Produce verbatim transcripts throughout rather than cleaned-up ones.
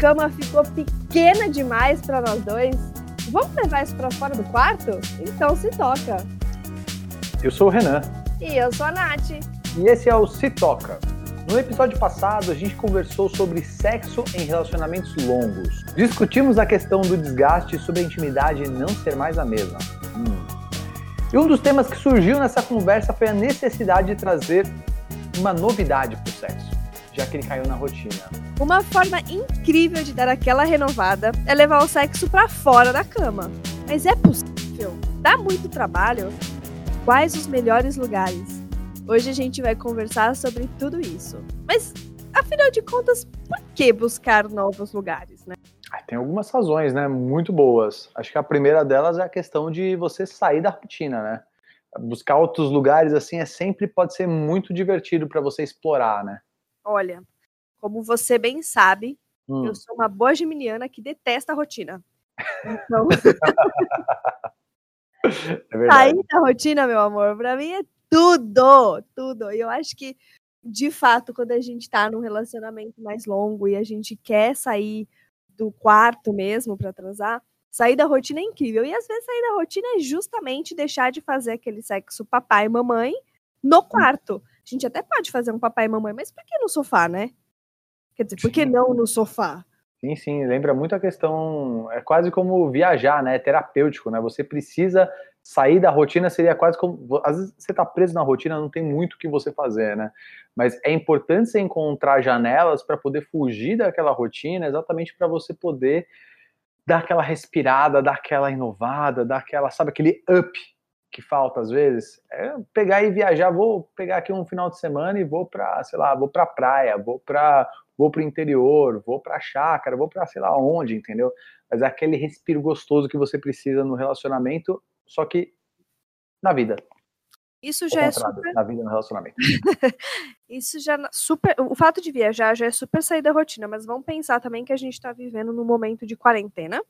cama ficou pequena demais para nós dois. Vamos levar isso para fora do quarto? Então se toca. Eu sou o Renan. E eu sou a Nath. E esse é o Se Toca. No episódio passado, a gente conversou sobre sexo em relacionamentos longos. Discutimos a questão do desgaste e sobre a intimidade não ser mais a mesma. Hum. E um dos temas que surgiu nessa conversa foi a necessidade de trazer uma novidade para o sexo, já que ele caiu na rotina. Uma forma incrível de dar aquela renovada é levar o sexo para fora da cama. Mas é possível? Dá muito trabalho? Quais os melhores lugares? Hoje a gente vai conversar sobre tudo isso. Mas, afinal de contas, por que buscar novos lugares, né? Tem algumas razões, né? Muito boas. Acho que a primeira delas é a questão de você sair da rotina, né? Buscar outros lugares, assim, é sempre pode ser muito divertido para você explorar, né? Olha, como você bem sabe, hum. eu sou uma boa geminiana que detesta a rotina. Então... é verdade. Sair da rotina, meu amor, para mim é tudo, tudo. E eu acho que, de fato, quando a gente tá num relacionamento mais longo e a gente quer sair do quarto mesmo para transar, sair da rotina é incrível. E às vezes sair da rotina é justamente deixar de fazer aquele sexo papai e mamãe no quarto. A gente até pode fazer um papai e mamãe, mas por que no sofá, né? Quer dizer, por que não no sofá? Sim, sim, lembra muito a questão, é quase como viajar, né? É terapêutico, né? Você precisa sair da rotina, seria quase como, às vezes você tá preso na rotina, não tem muito o que você fazer, né? Mas é importante você encontrar janelas para poder fugir daquela rotina, exatamente para você poder dar aquela respirada, dar aquela inovada, dar aquela, sabe, aquele up que falta às vezes. É pegar e viajar, vou pegar aqui um final de semana e vou para, sei lá, vou pra praia, vou pra... vou pro interior, vou pra chácara, vou pra sei lá onde, entendeu? Mas é aquele respiro gostoso que você precisa no relacionamento, só que na vida. Isso já é super... Na vida, no relacionamento. Isso já super... O fato de viajar já é super sair da rotina, mas vamos pensar também que a gente tá vivendo num momento de quarentena,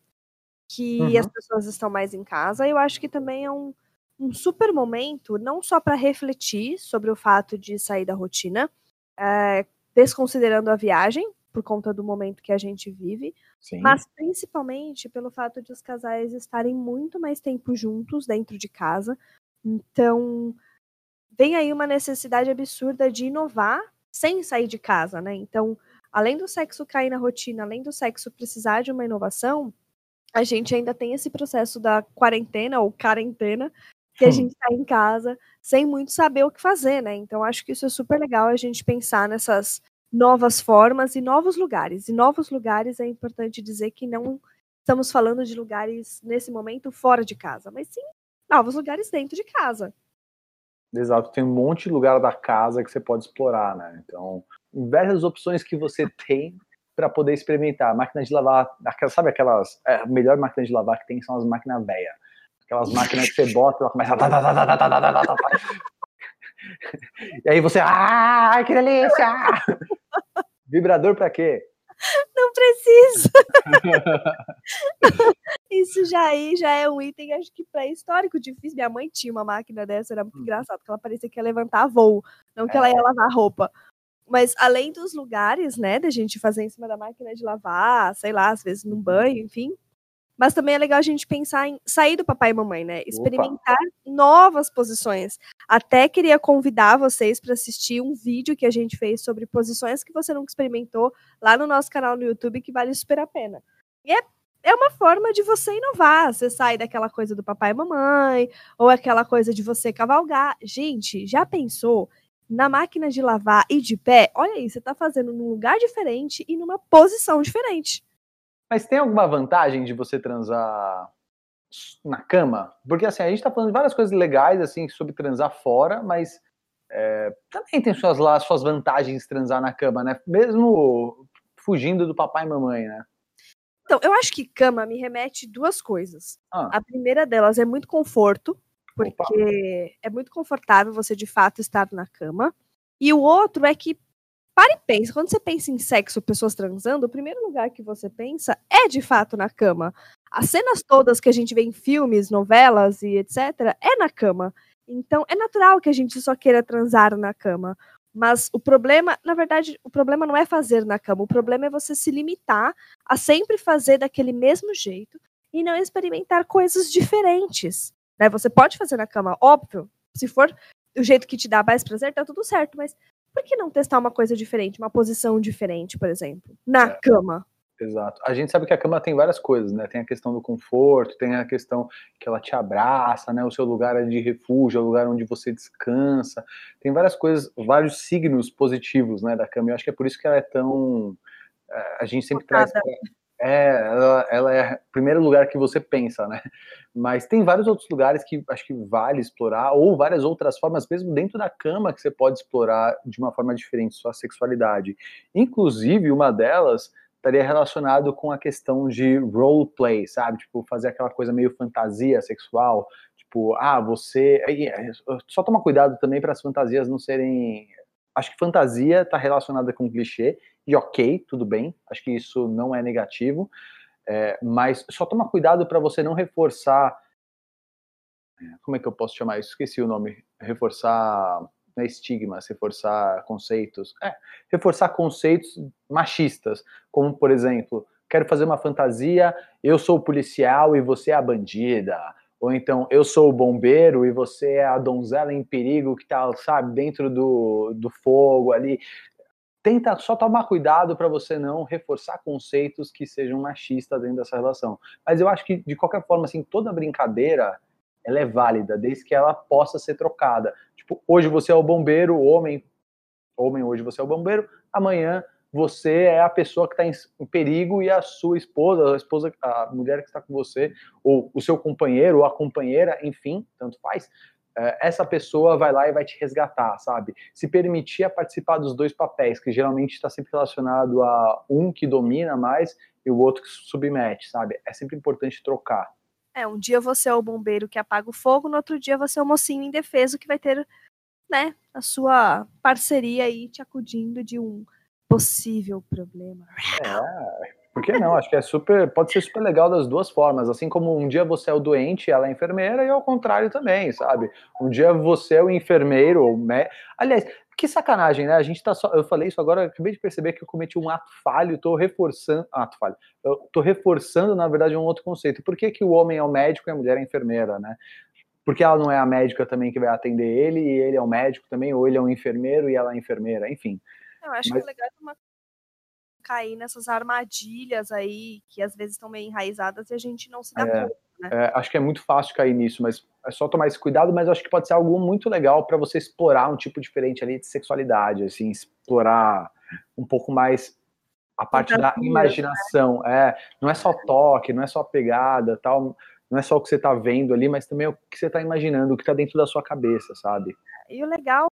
que uhum. as pessoas estão mais em casa, e eu acho que também é um, um super momento, não só para refletir sobre o fato de sair da rotina, é, desconsiderando a viagem, por conta do momento que a gente vive, Sim. mas principalmente pelo fato de os casais estarem muito mais tempo juntos dentro de casa, então vem aí uma necessidade absurda de inovar sem sair de casa, né? Então, além do sexo cair na rotina, além do sexo precisar de uma inovação, a gente ainda tem esse processo da quarentena ou quarentena, que a gente tá em casa sem muito saber o que fazer, né? Então, acho que isso é super legal a gente pensar nessas novas formas e novos lugares. E novos lugares é importante dizer que não estamos falando de lugares, nesse momento, fora de casa, mas sim novos lugares dentro de casa. Exato. Tem um monte de lugar da casa que você pode explorar, né? Então, diversas opções que você tem para poder experimentar. Máquina de lavar, sabe aquelas... A melhor máquina de lavar que tem são as máquinas velhas. Aquelas máquinas que você bota, ela começa a... E aí você... Ai, que delícia! Vibrador pra quê? Não precisa! Isso já aí já é um item, acho que pré-histórico, difícil. Minha mãe tinha uma máquina dessa, era muito hum. engraçado, porque ela parecia que ia levantar voo, não que é. ela ia lavar roupa. Mas além dos lugares, né, da gente fazer em cima da máquina de lavar, sei lá, às vezes num banho, enfim... Mas também é legal a gente pensar em sair do papai e mamãe, né? Experimentar Opa. novas posições. Até queria convidar vocês para assistir um vídeo que a gente fez sobre posições que você nunca experimentou lá no nosso canal no YouTube, que vale super a pena. E é, é uma forma de você inovar. Você sai daquela coisa do papai e mamãe, ou aquela coisa de você cavalgar. Gente, já pensou na máquina de lavar e de pé? Olha aí, você tá fazendo num lugar diferente e numa posição diferente. Mas tem alguma vantagem de você transar na cama? Porque assim, a gente tá falando de várias coisas legais assim, sobre transar fora, mas é, também tem suas, lá, suas vantagens de transar na cama, né? Mesmo fugindo do papai e mamãe, né? Então, eu acho que cama me remete duas coisas. Ah. A primeira delas é muito conforto, porque Opa. é muito confortável você de fato estar na cama. E o outro é que para e pensa, quando você pensa em sexo, pessoas transando, o primeiro lugar que você pensa é de fato na cama. As cenas todas que a gente vê em filmes, novelas e etcétera é na cama. Então é natural que a gente só queira transar na cama. Mas o problema, na verdade, o problema não é fazer na cama, o problema é você se limitar a sempre fazer daquele mesmo jeito e não experimentar coisas diferentes, né? Você pode fazer na cama, óbvio, se for o jeito que te dá mais prazer, tá tudo certo, mas por que não testar uma coisa diferente, uma posição diferente, por exemplo, na é, cama? Exato. A gente sabe que a cama tem várias coisas, né? Tem a questão do conforto, tem a questão que ela te abraça, né? O seu lugar é de refúgio, é o lugar onde você descansa. Tem várias coisas, vários signos positivos, né, da cama. Eu acho que é por isso que ela é tão... A gente sempre Botada. traz... É, ela, ela é o primeiro lugar que você pensa, né? Mas tem vários outros lugares que acho que vale explorar, ou várias outras formas, mesmo dentro da cama, que você pode explorar de uma forma diferente sua sexualidade. Inclusive, uma delas estaria relacionado com a questão de roleplay, sabe? Tipo, fazer aquela coisa meio fantasia sexual, tipo, ah, você... Só toma cuidado também para as fantasias não serem... Acho que fantasia está relacionada com clichê, e ok, tudo bem, acho que isso não é negativo, é, mas só toma cuidado para você não reforçar, como é que eu posso chamar isso? Esqueci o nome, reforçar né, estigmas, reforçar conceitos, é, reforçar conceitos machistas, como por exemplo, quero fazer uma fantasia, eu sou o policial e você é a bandida, ou então, eu sou o bombeiro e você é a donzela em perigo que tá, sabe, dentro do, do fogo ali. Tenta só tomar cuidado para você não reforçar conceitos que sejam machistas dentro dessa relação. Mas eu acho que, de qualquer forma, assim, toda brincadeira, ela é válida, desde que ela possa ser trocada. Tipo, hoje você é o bombeiro, homem, homem hoje você é o bombeiro, amanhã você é a pessoa que está em perigo e a sua esposa, a esposa, a mulher que está com você, ou o seu companheiro, ou a companheira, enfim, tanto faz, essa pessoa vai lá e vai te resgatar, sabe? Se permitir a participar dos dois papéis, que geralmente está sempre relacionado a um que domina mais e o outro que submete, sabe? É sempre importante trocar. É, um dia você é o bombeiro que apaga o fogo, no outro dia você é o mocinho indefeso que vai ter, né, a sua parceria aí te acudindo de um possível problema. É, por que não? Acho que é super, pode ser super legal das duas formas, assim como um dia você é o doente, ela é enfermeira, e ao contrário também, sabe? Um dia você é o enfermeiro, ou me... aliás, que sacanagem, né? A gente tá só, eu falei isso agora, acabei de perceber que eu cometi um ato falho, tô reforçando, ato falho, eu tô reforçando, na verdade, um outro conceito. Por que que o homem é o médico e a mulher é a enfermeira, né? Porque ela não é a médica também que vai atender ele, e ele é o médico também, ou ele é um enfermeiro e ela é a enfermeira, enfim. Eu acho Mas... que é legal uma... cair nessas armadilhas aí, que às vezes estão meio enraizadas e a gente não se dá é, conta, né? É, acho que é muito fácil cair nisso, mas é só tomar esse cuidado, mas acho que pode ser algo muito legal para você explorar um tipo diferente ali de sexualidade, assim, explorar um pouco mais a parte da imaginação, né? É, não é só toque, não é só pegada, tal, não é só o que você tá vendo ali, mas também é o que você tá imaginando, o que tá dentro da sua cabeça, sabe? E o legal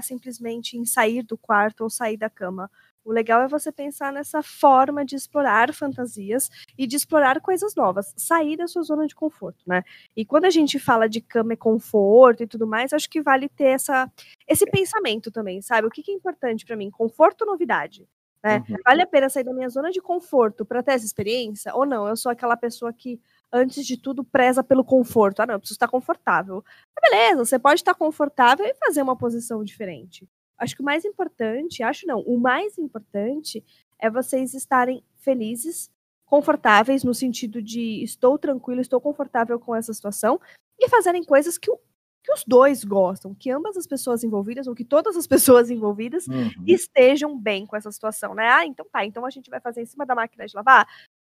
simplesmente em sair do quarto ou sair da cama. O legal é você pensar nessa forma de explorar fantasias e de explorar coisas novas, sair da sua zona de conforto, né? E quando a gente fala de cama e conforto e tudo mais, acho que vale ter essa, esse pensamento também, sabe? O que, que é importante para mim? Conforto ou novidade? Né? Uhum. Vale a pena sair da minha zona de conforto para ter essa experiência? Ou não? Eu sou aquela pessoa que antes de tudo, preza pelo conforto. Ah, não, eu preciso estar confortável. Mas beleza, você pode estar confortável e fazer uma posição diferente. Acho que o mais importante, acho não, o mais importante é vocês estarem felizes, confortáveis, no sentido de estou tranquilo, estou confortável com essa situação, e fazerem coisas que, o, que os dois gostam, que ambas as pessoas envolvidas, ou que todas as pessoas envolvidas uhum. estejam bem com essa situação, né? Ah, então tá, então a gente vai fazer em cima da máquina de lavar.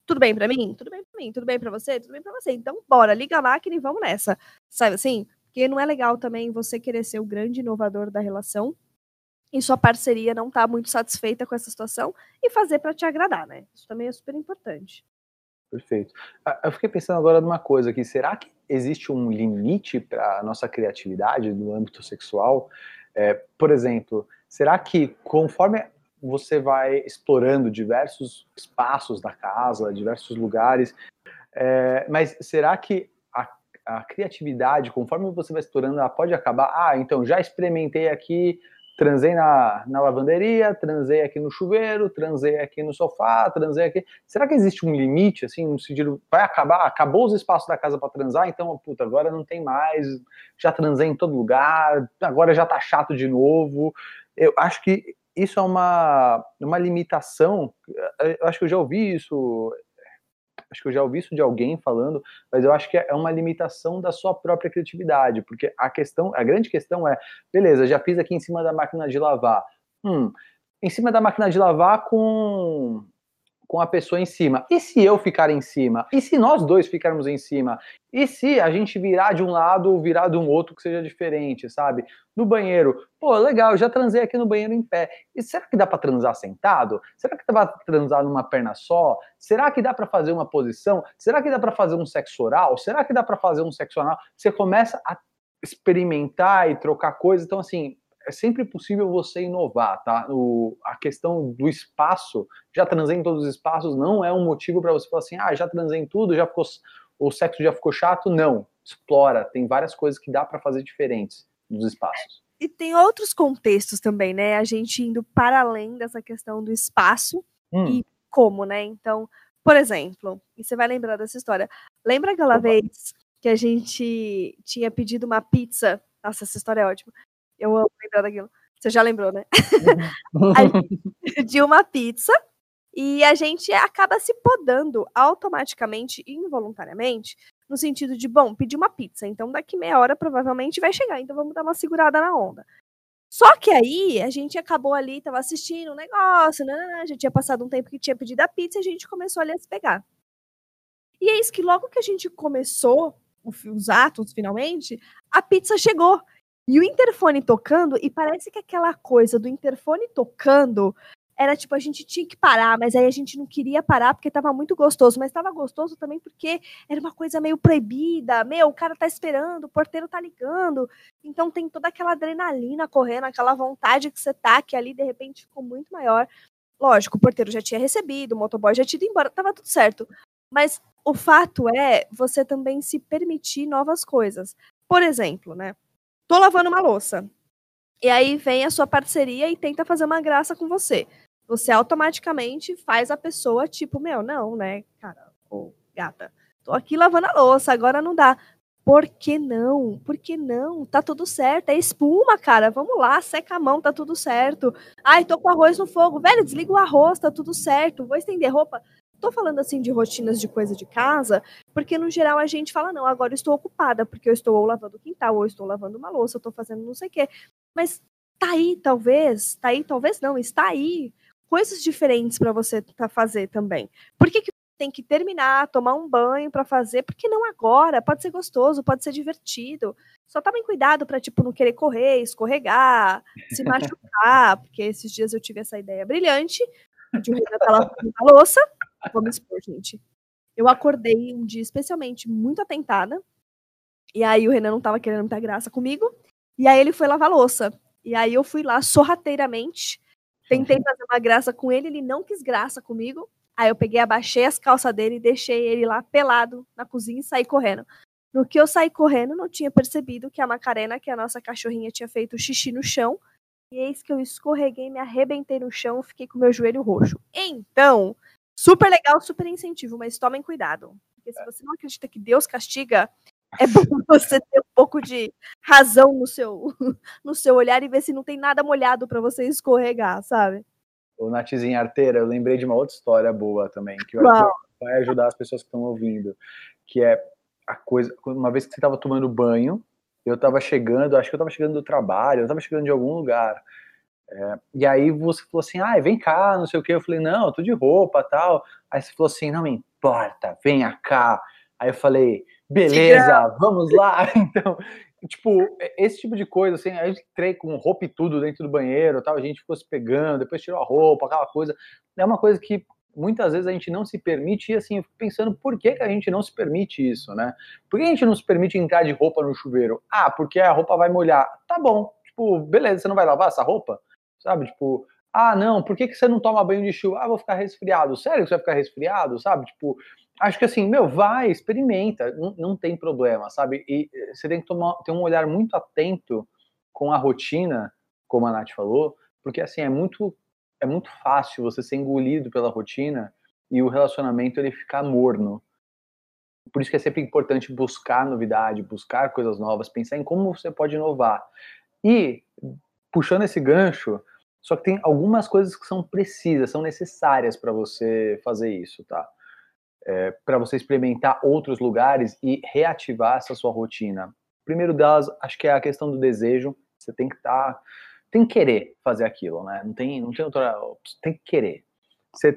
Tudo bem pra mim? Tudo bem pra mim, tudo bem pra você? Tudo bem pra você. Então, bora, liga a máquina e vamos nessa. Sabe assim? Porque não é legal também você querer ser o grande inovador da relação e sua parceria não tá muito satisfeita com essa situação e fazer pra te agradar, né? Isso também é super importante. Perfeito. Eu fiquei pensando agora numa coisa aqui. Será que existe um limite pra nossa criatividade no âmbito sexual? É, por exemplo, será que conforme você vai explorando diversos espaços da casa, diversos lugares, é, mas será que a, a criatividade, conforme você vai explorando, ela pode acabar? Ah, então já experimentei aqui, transei na, na lavanderia, transei aqui no chuveiro, transei aqui no sofá, transei aqui... Será que existe um limite, assim, um sentido, vai acabar, acabou os espaços da casa para transar, então, puta, agora não tem mais, já transei em todo lugar, agora já tá chato de novo... eu acho que isso é uma, uma limitação. Eu acho que eu já ouvi isso, acho que eu já ouvi isso de alguém falando, mas eu acho que é uma limitação da sua própria criatividade, porque a questão, a grande questão é, beleza, já fiz aqui em cima da máquina de lavar, hum, em cima da máquina de lavar com, com a pessoa em cima, e se eu ficar em cima? E se nós dois ficarmos em cima? E se a gente virar de um lado ou virar de um outro que seja diferente, sabe? No banheiro, pô, legal, eu já transei aqui no banheiro em pé, e será que dá pra transar sentado? Será que dá pra transar numa perna só? Será que dá pra fazer uma posição? Será que dá pra fazer um sexo oral? Será que dá pra fazer um sexo anal? Você começa a experimentar e trocar coisas, então assim, é sempre possível você inovar, tá? O, a questão do espaço, já transei em todos os espaços, não é um motivo para você falar assim, ah, já transei em tudo, já ficou, o sexo já ficou chato, não. Explora, tem várias coisas que dá para fazer diferentes nos espaços. E tem outros contextos também, né? A gente indo para além dessa questão do espaço hum. e como, né? Então, por exemplo, e você vai lembrar dessa história, lembra aquela Opa. vez que a gente tinha pedido uma pizza? Nossa, essa história é ótima. Eu amo lembrar daquilo. Você já lembrou, né? A gente pediu uma pizza e a gente acaba se podando automaticamente e involuntariamente no sentido de, bom, pedi uma pizza, então daqui meia hora provavelmente vai chegar, então vamos dar uma segurada na onda. Só que aí a gente acabou ali, tava assistindo um negócio, né? Já tinha passado um tempo que tinha pedido a pizza e a gente começou ali a se pegar. E é isso que logo que a gente começou os atos, finalmente, a pizza chegou. E o interfone tocando, e parece que aquela coisa do interfone tocando era tipo, a gente tinha que parar, mas aí a gente não queria parar porque tava muito gostoso, mas tava gostoso também porque era uma coisa meio proibida, meu, o cara tá esperando, o porteiro tá ligando, então tem toda aquela adrenalina correndo, aquela vontade que você tá, que ali de repente ficou muito maior. Lógico, o porteiro já tinha recebido, o motoboy já tinha ido embora, tava tudo certo. Mas o fato é você também se permitir novas coisas. Por exemplo, né? Tô lavando uma louça. E aí vem a sua parceria e tenta fazer uma graça com você. Você automaticamente faz a pessoa tipo, meu, não, né, cara, ou gata, tô aqui lavando a louça, agora não dá. Por que não? Por que não? Tá tudo certo, é espuma, cara, vamos lá, seca a mão, tá tudo certo. Ai, tô com arroz no fogo, velho, desliga o arroz, tá tudo certo, vou estender roupa. Tô falando assim de rotinas de coisa de casa, porque no geral a gente fala, não, agora eu estou ocupada, porque eu estou ou lavando o quintal, ou eu estou lavando uma louça, eu estou fazendo não sei o quê. Mas tá aí, talvez, tá aí, talvez não, está aí coisas diferentes para você tá fazer também. Por que que tem que terminar, tomar um banho para fazer? Por que não agora? Pode ser gostoso, pode ser divertido. Só tomem cuidado para tipo, não querer correr, escorregar, se machucar, porque esses dias eu tive essa ideia brilhante de o Renan tá lavando a louça. Vou me expor, gente. Eu acordei um dia especialmente muito atentada. E aí o Renan não tava querendo muita graça comigo. E aí ele foi lavar a louça. E aí eu fui lá sorrateiramente. Tentei fazer uma graça com ele. Ele não quis graça comigo. Aí eu peguei, abaixei as calças dele e deixei ele lá pelado na cozinha e saí correndo. No que eu saí correndo, não tinha percebido que a Macarena, que a nossa cachorrinha, tinha feito xixi no chão. E eis que eu escorreguei, me arrebentei no chão, fiquei com meu joelho roxo. Então... super legal, super incentivo, mas tomem cuidado. Porque se você não acredita que Deus castiga, é bom você ter um pouco de razão no seu, no seu olhar e ver se não tem nada molhado para você escorregar, sabe? Ô, Nathzinha Arteira, eu lembrei de uma outra história boa também, que eu acho que vai ajudar as pessoas que estão ouvindo. Que é a coisa. Uma vez que você estava tomando banho, eu estava chegando, acho que eu estava chegando do trabalho, eu estava chegando de algum lugar. É, e aí você falou assim, ah, vem cá, não sei o que, eu falei, não, eu tô de roupa, tal, aí você falou assim, não me importa, venha cá, aí eu falei, beleza, vamos lá, então, tipo, esse tipo de coisa, assim, aí eu entrei com roupa e tudo dentro do banheiro, tal, a gente ficou se pegando, depois tirou a roupa, aquela coisa, é uma coisa que muitas vezes a gente não se permite, e assim, eu fico pensando, por que que a gente não se permite isso, né, por que a gente não se permite entrar de roupa no chuveiro? Ah, porque a roupa vai molhar, tá bom, tipo, beleza, você não vai lavar essa roupa? Sabe, tipo, ah, não, por que que você não toma banho de chuva? Ah, vou ficar resfriado. Sério que você vai ficar resfriado, sabe? Tipo, acho que assim, meu, vai, experimenta, não, não tem problema, sabe? E você tem que tomar, ter um olhar muito atento com a rotina, como a Nath falou, porque assim, é muito, é muito fácil você ser engolido pela rotina e o relacionamento, ele ficar morno. Por isso que é sempre importante buscar novidade, buscar coisas novas, pensar em como você pode inovar. E... puxando esse gancho, só que tem algumas coisas que são precisas, são necessárias para você fazer isso, tá? É, para você experimentar outros lugares e reativar essa sua rotina. Primeiro delas, acho que é a questão do desejo. Você tem que estar... Tá, tem que querer fazer aquilo, né? Não tem, não tem outra... Tem que querer. Você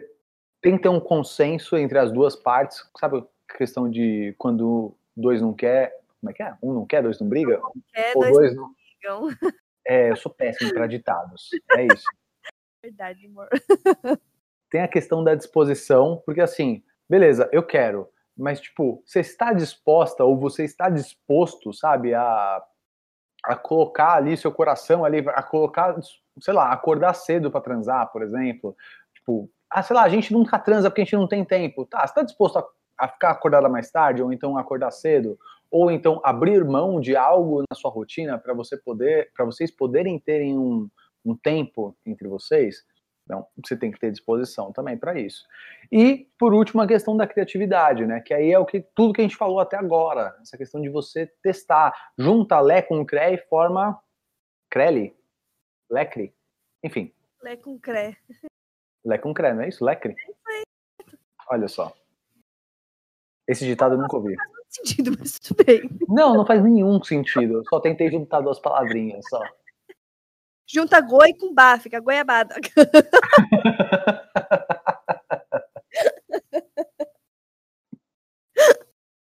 tem que ter um consenso entre as duas partes. Sabe a questão de quando dois não quer... Como é que é? Um não quer, dois não briga? Um não quer, ou dois, dois não brigam. É, eu sou péssimo para ditados. É isso. Verdade, amor. Tem a questão da disposição, porque assim, beleza, eu quero, mas tipo, você está disposta ou você está disposto, sabe, a, a colocar ali seu coração ali, a colocar, sei lá, acordar cedo para transar, por exemplo. Tipo, ah, sei lá, a gente nunca transa porque a gente não tem tempo. Tá, você tá disposto a, a ficar acordada mais tarde ou então acordar cedo? Ou então abrir mão de algo na sua rotina para você poder, para vocês poderem terem um, um tempo entre vocês. Então, você tem que ter disposição também para isso. E, por último, a questão da criatividade, né? Que aí é o que, tudo que a gente falou até agora. Essa questão de você testar. Junta Lé com Cré e forma Crele? Lecre? Enfim. Lé com Cré. Lé com Cré, não é isso? Lecre? Olha só. Esse ditado eu nunca ouvi. Sentido, mas tudo bem. Não, não faz nenhum sentido. Eu só tentei juntar duas palavrinhas só. Junta goi com ba, fica goiabada.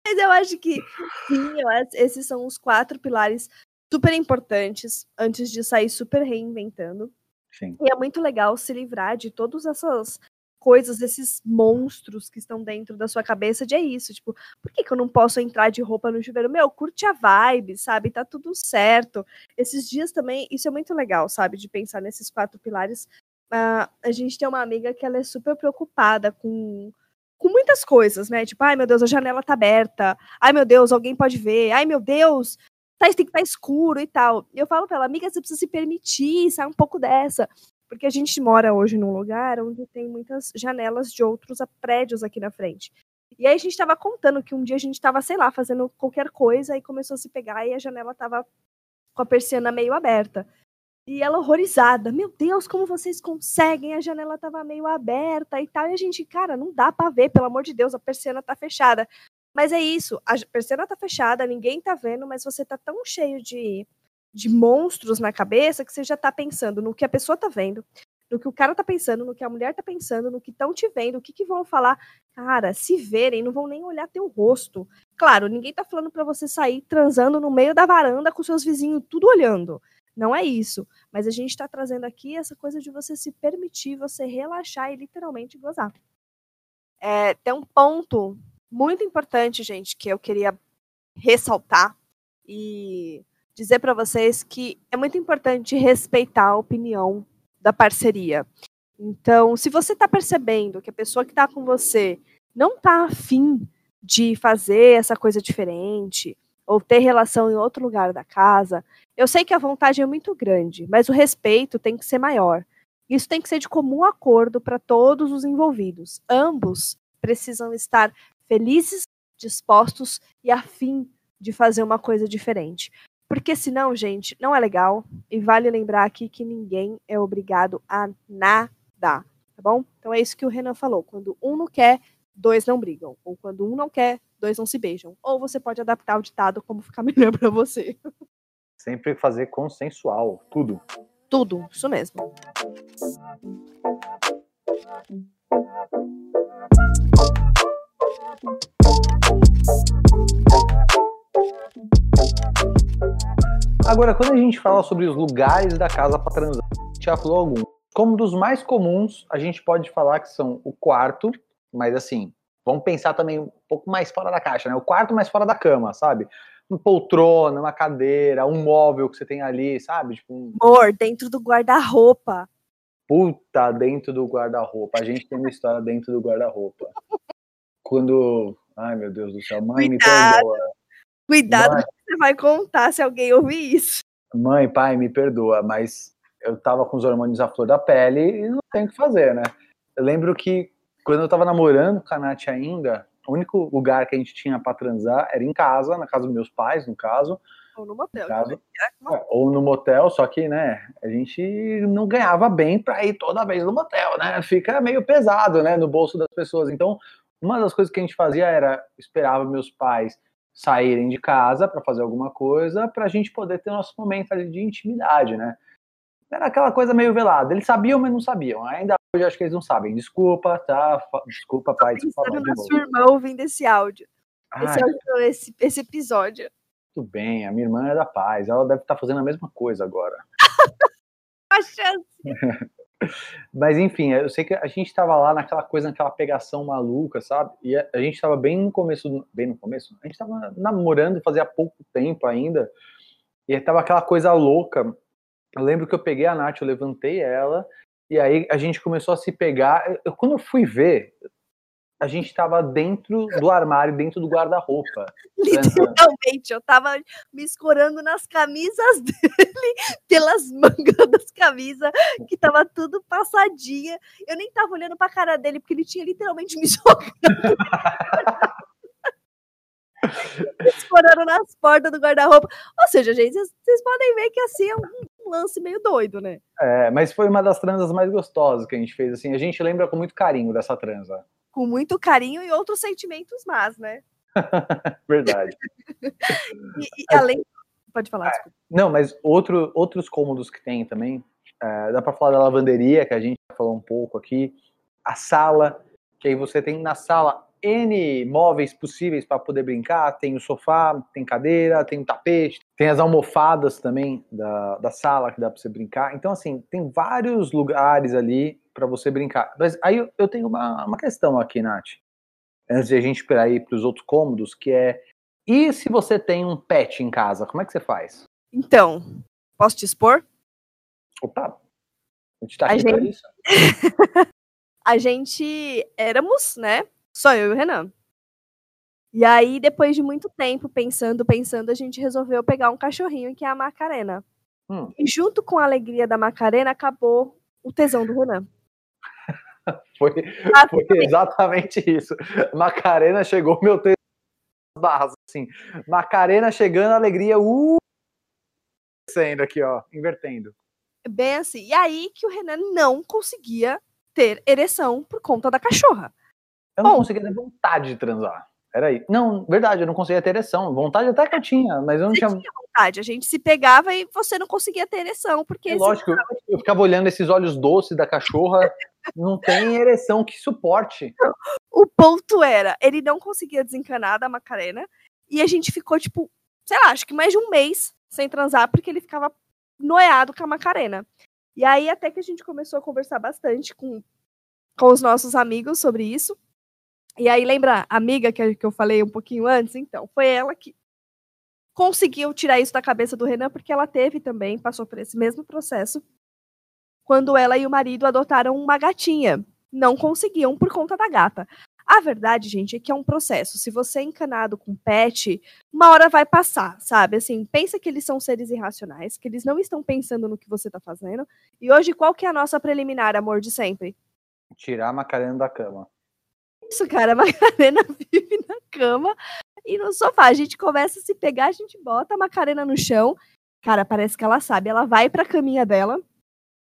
Mas eu acho que sim, eu acho, esses são os quatro pilares super importantes antes de sair super reinventando. Sim. E é muito legal se livrar de todas essas coisas, esses monstros que estão dentro da sua cabeça, de é isso, tipo, por que que eu não posso entrar de roupa no chuveiro? Meu, curte a vibe, sabe? Tá tudo certo. Esses dias também, isso é muito legal, sabe? De pensar nesses quatro pilares. Uh, a gente tem uma amiga que ela é super preocupada com, com muitas coisas, né? Tipo, ai meu Deus, a janela tá aberta. Ai meu Deus, alguém pode ver. Ai meu Deus, tá, tem que estar escuro e tal. E eu falo pra ela, amiga, você precisa se permitir, sai um pouco dessa. Porque a gente mora hoje num lugar onde tem muitas janelas de outros prédios aqui na frente. E aí a gente estava contando que um dia a gente estava, sei lá, fazendo qualquer coisa e começou a se pegar e a janela estava com a persiana meio aberta. E ela horrorizada, meu Deus, como vocês conseguem? A janela estava meio aberta e tal. E a gente, cara, não dá para ver, pelo amor de Deus, a persiana tá fechada. Mas é isso, a persiana tá fechada, ninguém tá vendo, mas você tá tão cheio de... de monstros na cabeça, que você já tá pensando no que a pessoa tá vendo, no que o cara tá pensando, no que a mulher tá pensando, no que estão te vendo, o que que vão falar. Cara, se verem, não vão nem olhar teu rosto. Claro, ninguém tá falando pra você sair transando no meio da varanda com seus vizinhos tudo olhando. Não é isso. Mas a gente tá trazendo aqui essa coisa de você se permitir, você relaxar e literalmente gozar. É, tem um ponto muito importante, gente, que eu queria ressaltar e... dizer para vocês que é muito importante respeitar a opinião da parceria. Então, se você está percebendo que a pessoa que está com você não está afim de fazer essa coisa diferente ou ter relação em outro lugar da casa, eu sei que a vontade é muito grande, mas o respeito tem que ser maior. Isso tem que ser de comum acordo para todos os envolvidos. Ambos precisam estar felizes, dispostos e afim de fazer uma coisa diferente. Porque senão, gente, não é legal. E vale lembrar aqui que ninguém é obrigado a nada, tá bom? Então é isso que o Renan falou. Quando um não quer, dois não brigam. Ou quando um não quer, dois não se beijam. Ou você pode adaptar o ditado como ficar melhor pra você. Sempre fazer consensual. Tudo. Tudo. Isso mesmo. Agora, quando a gente fala sobre os lugares da casa para transar, a gente já falou alguns. Como dos mais comuns, a gente pode falar que são o quarto, mas assim, vamos pensar também um pouco mais fora da caixa, né? O quarto mais fora da cama, sabe? Uma poltrona, uma cadeira, um móvel que você tem ali, sabe? Tipo um... Amor, dentro do guarda-roupa. Puta, dentro do guarda-roupa. A gente tem uma história dentro do guarda-roupa. Quando... Ai, meu Deus do céu, mãe, cuidado, me perdoa. Cuidado, mãe, que você vai contar se alguém ouvir isso. Mãe, pai, me perdoa, mas eu tava com os hormônios à flor da pele e não tem o que fazer, né? Eu lembro que quando eu tava namorando com a Nath ainda, o único lugar que a gente tinha pra transar era em casa, na casa dos meus pais, no caso. ou no motel. Caso, é, ou no motel, só que, né, a gente não ganhava bem para ir toda vez no motel, né? Fica meio pesado, né, no bolso das pessoas. Então, uma das coisas que a gente fazia era, esperava meus pais saírem de casa para fazer alguma coisa, para a gente poder ter nosso momento ali de intimidade, né? Era aquela coisa meio velada. Eles sabiam, mas não sabiam. Ainda hoje acho que eles não sabem. Desculpa, tá? Desculpa, pai. Desculpa, eu nosso irmão ouvindo esse áudio. Esse, áudio esse, esse episódio. Tudo bem, a minha irmã é da paz. Ela deve estar fazendo a mesma coisa agora. A chance. Mas enfim, eu sei que a gente tava lá naquela coisa, naquela pegação maluca, sabe? E a, a gente tava bem no começo, bem no começo, a gente tava namorando fazia pouco tempo ainda, e tava aquela coisa louca. Eu lembro que eu peguei a Nath, eu levantei ela, e aí a gente começou a se pegar. Eu, quando eu fui ver, a gente tava dentro do armário, dentro do guarda-roupa. Literalmente, eu tava me escorando nas camisas dele, pelas mangas das camisas, que tava tudo passadinha. Eu nem tava olhando pra cara dele, porque ele tinha literalmente me jogado. Me escorando nas portas do guarda-roupa. Ou seja, gente, vocês, vocês podem ver que assim é um lance meio doido, né? É, mas foi uma das transas mais gostosas que a gente fez, assim. A gente lembra com muito carinho dessa transa. Com muito carinho e outros sentimentos más, né? Verdade. e, e além... Pode falar, desculpa. Não, mas outro, outros cômodos que tem também, é, dá pra falar da lavanderia, que a gente já falou um pouco aqui, a sala, que aí você tem na sala N móveis possíveis para poder brincar, tem o sofá, tem cadeira, tem o tapete, tem as almofadas também da, da sala que dá pra você brincar. Então, assim, tem vários lugares ali para você brincar. Mas aí eu tenho uma, uma questão aqui, Nath, antes de a gente esperar aí para os outros cômodos, que é, e se você tem um pet em casa, como é que você faz? Então, posso te expor? Opa, a gente tá aqui pra isso. A gente éramos, né, só eu e o Renan. E aí, depois de muito tempo pensando, pensando, a gente resolveu pegar um cachorrinho, que é a Macarena. Hum. E junto com a alegria da Macarena, acabou o tesão do Renan. Foi, foi exatamente isso. Macarena chegou, meu texto barras, assim. Macarena chegando, alegria, uh, descendo aqui, ó, invertendo. Bem assim, e aí que o Renan não conseguia ter ereção por conta da cachorra. Eu não Bom, conseguia ter vontade de transar. Peraí. Não, verdade, eu não conseguia ter ereção. Vontade até que eu tinha, mas eu não tinha... tinha vontade. A gente se pegava e você não conseguia ter ereção, porque... Lógico, esse... eu ficava olhando esses olhos doces da cachorra, não tem ereção que suporte. O ponto era, ele não conseguia desencanar da Macarena, e a gente ficou, tipo, sei lá, acho que mais de um mês sem transar, porque ele ficava noiado com a Macarena. E aí até que a gente começou a conversar bastante com, com os nossos amigos sobre isso. E aí, lembra a amiga que eu falei um pouquinho antes? Então, foi ela que conseguiu tirar isso da cabeça do Renan, porque ela teve também, passou por esse mesmo processo, quando ela e o marido adotaram uma gatinha. Não conseguiam por conta da gata. A verdade, gente, é que é um processo. Se você é encanado com pet, uma hora vai passar, sabe? Assim, pensa que eles são seres irracionais, que eles não estão pensando no que você tá fazendo. E hoje, qual que é a nossa preliminar, amor de sempre? Tirar a Macarena da cama. Isso, cara, a Macarena vive na cama e no sofá. A gente começa a se pegar, a gente bota a Macarena no chão. Cara, parece que ela sabe. Ela vai pra caminha dela.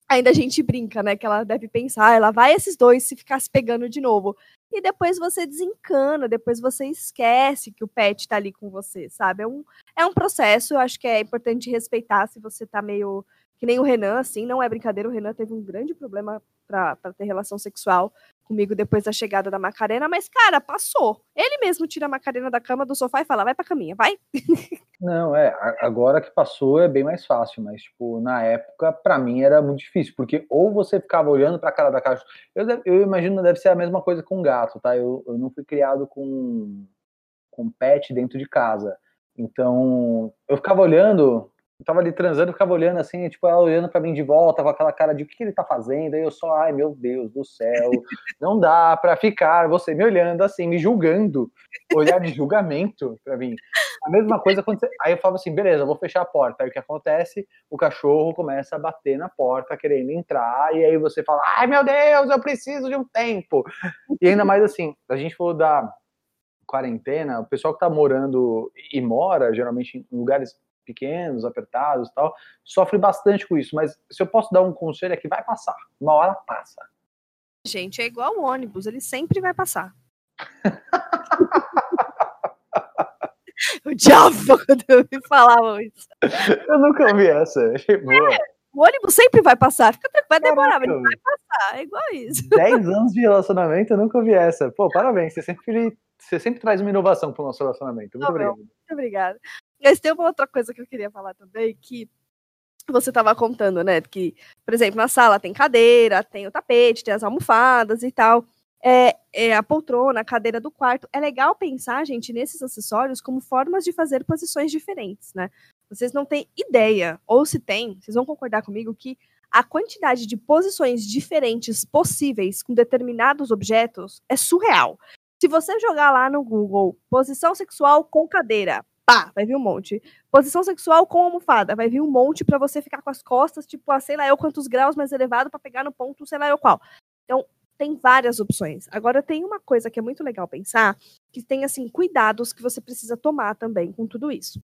Ainda a gente brinca, né? Que ela deve pensar. Ela vai esses dois se ficar se pegando de novo. E depois você desencana. Depois você esquece que o pet tá ali com você, sabe? É um, é um processo. Eu acho que é importante respeitar se você tá meio... Que nem o Renan, assim. Não é brincadeira. O Renan teve um grande problema pra, pra ter relação sexual comigo depois da chegada da Macarena, mas, cara, passou. Ele mesmo tira a Macarena da cama, do sofá e fala, vai pra caminha, vai. Não, é, agora que passou é bem mais fácil, mas, tipo, na época, pra mim era muito difícil, porque ou você ficava olhando pra cara da caixa, eu, eu imagino deve ser a mesma coisa com gato, tá? Eu, eu não fui criado com, com pet dentro de casa, então, eu ficava olhando... Eu tava ali transando, ficava olhando assim, tipo, ela olhando pra mim de volta, com aquela cara de o que ele tá fazendo, aí eu só, ai meu Deus do céu, não dá pra ficar, você me olhando assim, me julgando, olhar de julgamento pra mim. A mesma coisa aconteceu, aí eu falava assim, beleza, eu vou fechar a porta, aí o que acontece? O cachorro começa a bater na porta, querendo entrar, e aí você fala, ai meu Deus, eu preciso de um tempo. E ainda mais assim, a gente falou da quarentena, o pessoal que tá morando e mora, geralmente em lugares pequenos, apertados e tal, sofre bastante com isso, mas se eu posso dar um conselho é que vai passar, uma hora passa. Gente, é igual o ônibus, ele sempre vai passar. O diabo quando me falavam isso. Eu nunca ouvi essa, achei boa. É, o ônibus sempre vai passar, fica tranquilo, vai demorar, mas ele vai passar, é igual isso. Dez anos de relacionamento, eu nunca ouvi essa. Pô, parabéns, você sempre, você sempre traz uma inovação pro nosso relacionamento. Muito obrigado. Muito obrigada. Mas tem uma outra coisa que eu queria falar também, que você estava contando, né, que, por exemplo, na sala tem cadeira, tem o tapete, tem as almofadas e tal. É, é a poltrona, a cadeira do quarto. É legal pensar, gente, nesses acessórios como formas de fazer posições diferentes, né? Vocês não têm ideia, ou se tem, vocês vão concordar comigo que a quantidade de posições diferentes possíveis com determinados objetos é surreal. Se você jogar lá no Google, posição sexual com cadeira, pá, vai vir um monte. Posição sexual com almofada, vai vir um monte pra você ficar com as costas, tipo, a sei lá eu quantos graus mais elevado pra pegar no ponto, sei lá eu qual. Então, tem várias opções. Agora, tem uma coisa que é muito legal pensar, que tem, assim, cuidados que você precisa tomar também com tudo isso.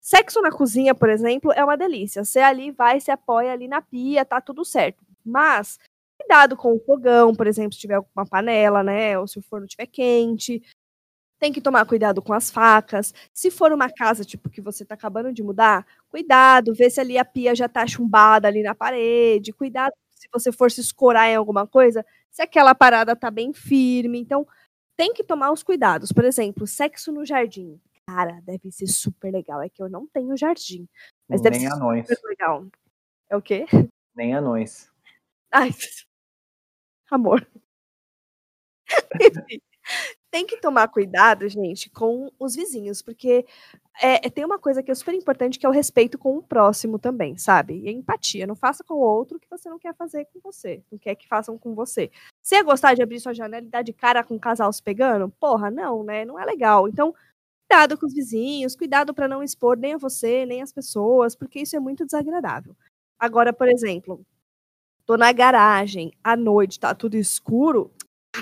Sexo na cozinha, por exemplo, é uma delícia. Você ali vai, se apoia ali na pia, tá tudo certo. Mas, cuidado com o fogão, por exemplo, se tiver alguma panela, né, ou se o forno estiver quente. Tem que tomar cuidado com as facas. Se for uma casa, tipo, que você tá acabando de mudar, cuidado, vê se ali a pia já tá chumbada ali na parede. Cuidado se você for se escorar em alguma coisa, se aquela parada tá bem firme. Então, tem que tomar os cuidados. Por exemplo, sexo no jardim. Cara, deve ser super legal. É que eu não tenho jardim. Mas deve Nem ser anões. Super legal. É o quê? Nem anões. Ai, amor. Enfim. Tem que tomar cuidado, gente, com os vizinhos, porque é, tem uma coisa que é super importante, que é o respeito com o próximo também, sabe? E a empatia. Não faça com o outro o que você não quer fazer com você, não quer que façam com você. Se ia gostar de abrir sua janela e dar de cara com um casal se pegando, porra, não, né? Não é legal. Então, cuidado com os vizinhos, cuidado para não expor nem a você, nem as pessoas, porque isso é muito desagradável. Agora, por exemplo, tô na garagem, à noite tá tudo escuro,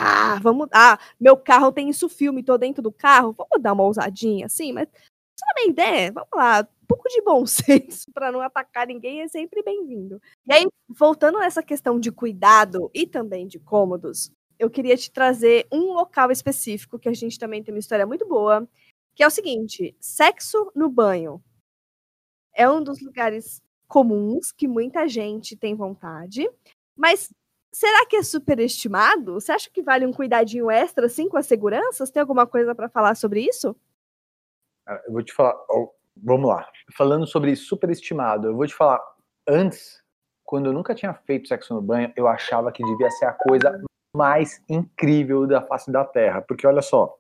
ah, vamos, ah, meu carro tem isso filme, tô dentro do carro, vamos dar uma ousadinha, assim, mas você não tem ideia, vamos lá, um pouco de bom senso para não atacar ninguém é sempre bem-vindo. E aí, voltando nessa questão de cuidado e também de cômodos, eu queria te trazer um local específico que a gente também tem uma história muito boa, que é o seguinte, sexo no banho. É um dos lugares comuns que muita gente tem vontade, mas será que é superestimado? Você acha que vale um cuidadinho extra, assim, com as seguranças? Tem alguma coisa para falar sobre isso? Eu vou te falar... Vamos lá. Falando sobre superestimado, eu vou te falar... Antes, quando eu nunca tinha feito sexo no banho, eu achava que devia ser a coisa mais incrível da face da Terra. Porque, olha só,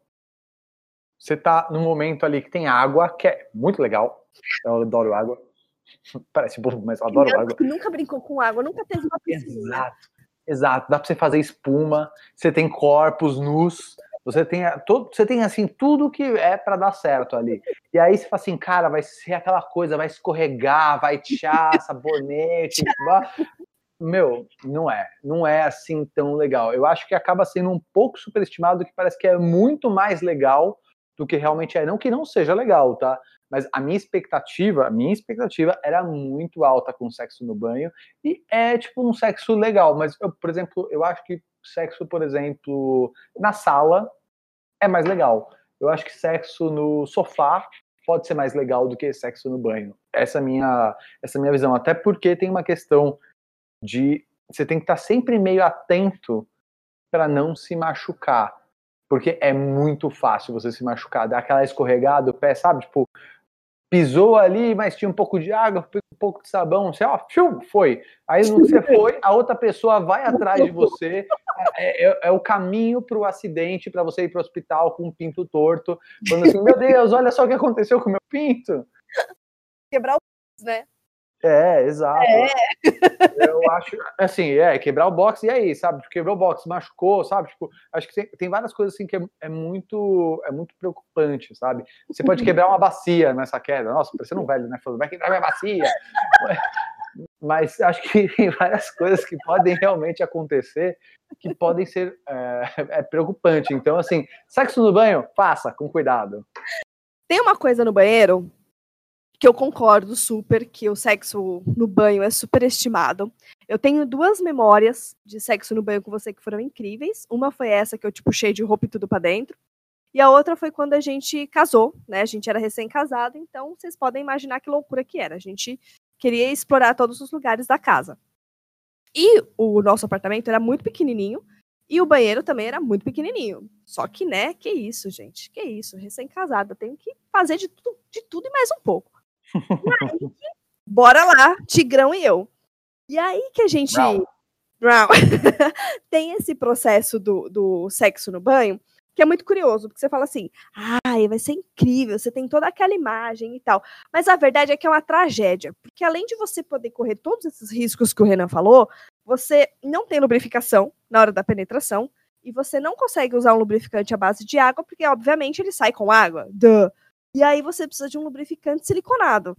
você tá num momento ali que tem água, que é muito legal. Eu adoro água. Parece bobo, mas eu adoro Não, água. Nunca brincou com água, nunca teve uma piscina. Exato. Exato, dá pra você fazer espuma, você tem corpos nus, você tem, todo, você tem assim, tudo que é pra dar certo ali. E aí você fala assim, cara, vai ser aquela coisa, vai escorregar, vai tchar, sabonete, meu, não é, não é assim tão legal. Eu acho que acaba sendo um pouco superestimado, que parece que é muito mais legal do que realmente é. Não que não seja legal, tá? Mas a minha expectativa, a minha expectativa era muito alta com sexo no banho, e é tipo um sexo legal, mas eu, por exemplo, eu acho que sexo, por exemplo, na sala é mais legal. Eu acho que sexo no sofá pode ser mais legal do que sexo no banho. Essa é a minha, essa é a minha visão, até porque tem uma questão de você tem que estar sempre meio atento para não se machucar, porque é muito fácil você se machucar, dar aquela escorregada, o pé, sabe, tipo, pisou ali, mas tinha um pouco de água, um pouco de sabão, você, ó, foi. Aí você foi, a outra pessoa vai atrás de você, é, é, é o caminho pro acidente, para você ir pro hospital com um pinto torto, falando assim, meu Deus, olha só o que aconteceu com o meu pinto. Quebrar o box, né? É, exato. É. Eu acho, assim, é, quebrar o box, e aí, sabe, quebrou o box, machucou, sabe, tipo, acho que tem, tem várias coisas, assim, que é, é muito, é muito preocupante, sabe, você pode quebrar uma bacia nessa queda, nossa, parecendo um velho, né, falando, vai quebrar minha bacia, mas acho que tem várias coisas que podem realmente acontecer, que podem ser, é, é preocupante, então, assim, sexo no banho, passa, com cuidado. Tem uma coisa no banheiro que eu concordo super, que o sexo no banho é super estimado. Eu tenho duas memórias de sexo no banho com você que foram incríveis. Uma foi essa que eu te puxei de roupa e tudo pra dentro. E a outra foi quando a gente casou, né? A gente era recém-casado, então vocês podem imaginar que loucura que era. A gente queria explorar todos os lugares da casa. E o nosso apartamento era muito pequenininho e o banheiro também era muito pequenininho. Só que, né, que isso, gente, que isso, recém-casada, tenho que fazer de tudo, de tudo e mais um pouco. E aí, bora lá, Tigrão e eu. E aí que a gente tem esse processo do, do sexo no banho, que é muito curioso, porque você fala assim, ai, vai ser incrível, você tem toda aquela imagem e tal. Mas a verdade é que é uma tragédia, porque além de você poder correr todos esses riscos que o Renan falou, você não tem lubrificação na hora da penetração, e você não consegue usar um lubrificante à base de água, porque obviamente ele sai com água. Duh. E aí você precisa de um lubrificante siliconado.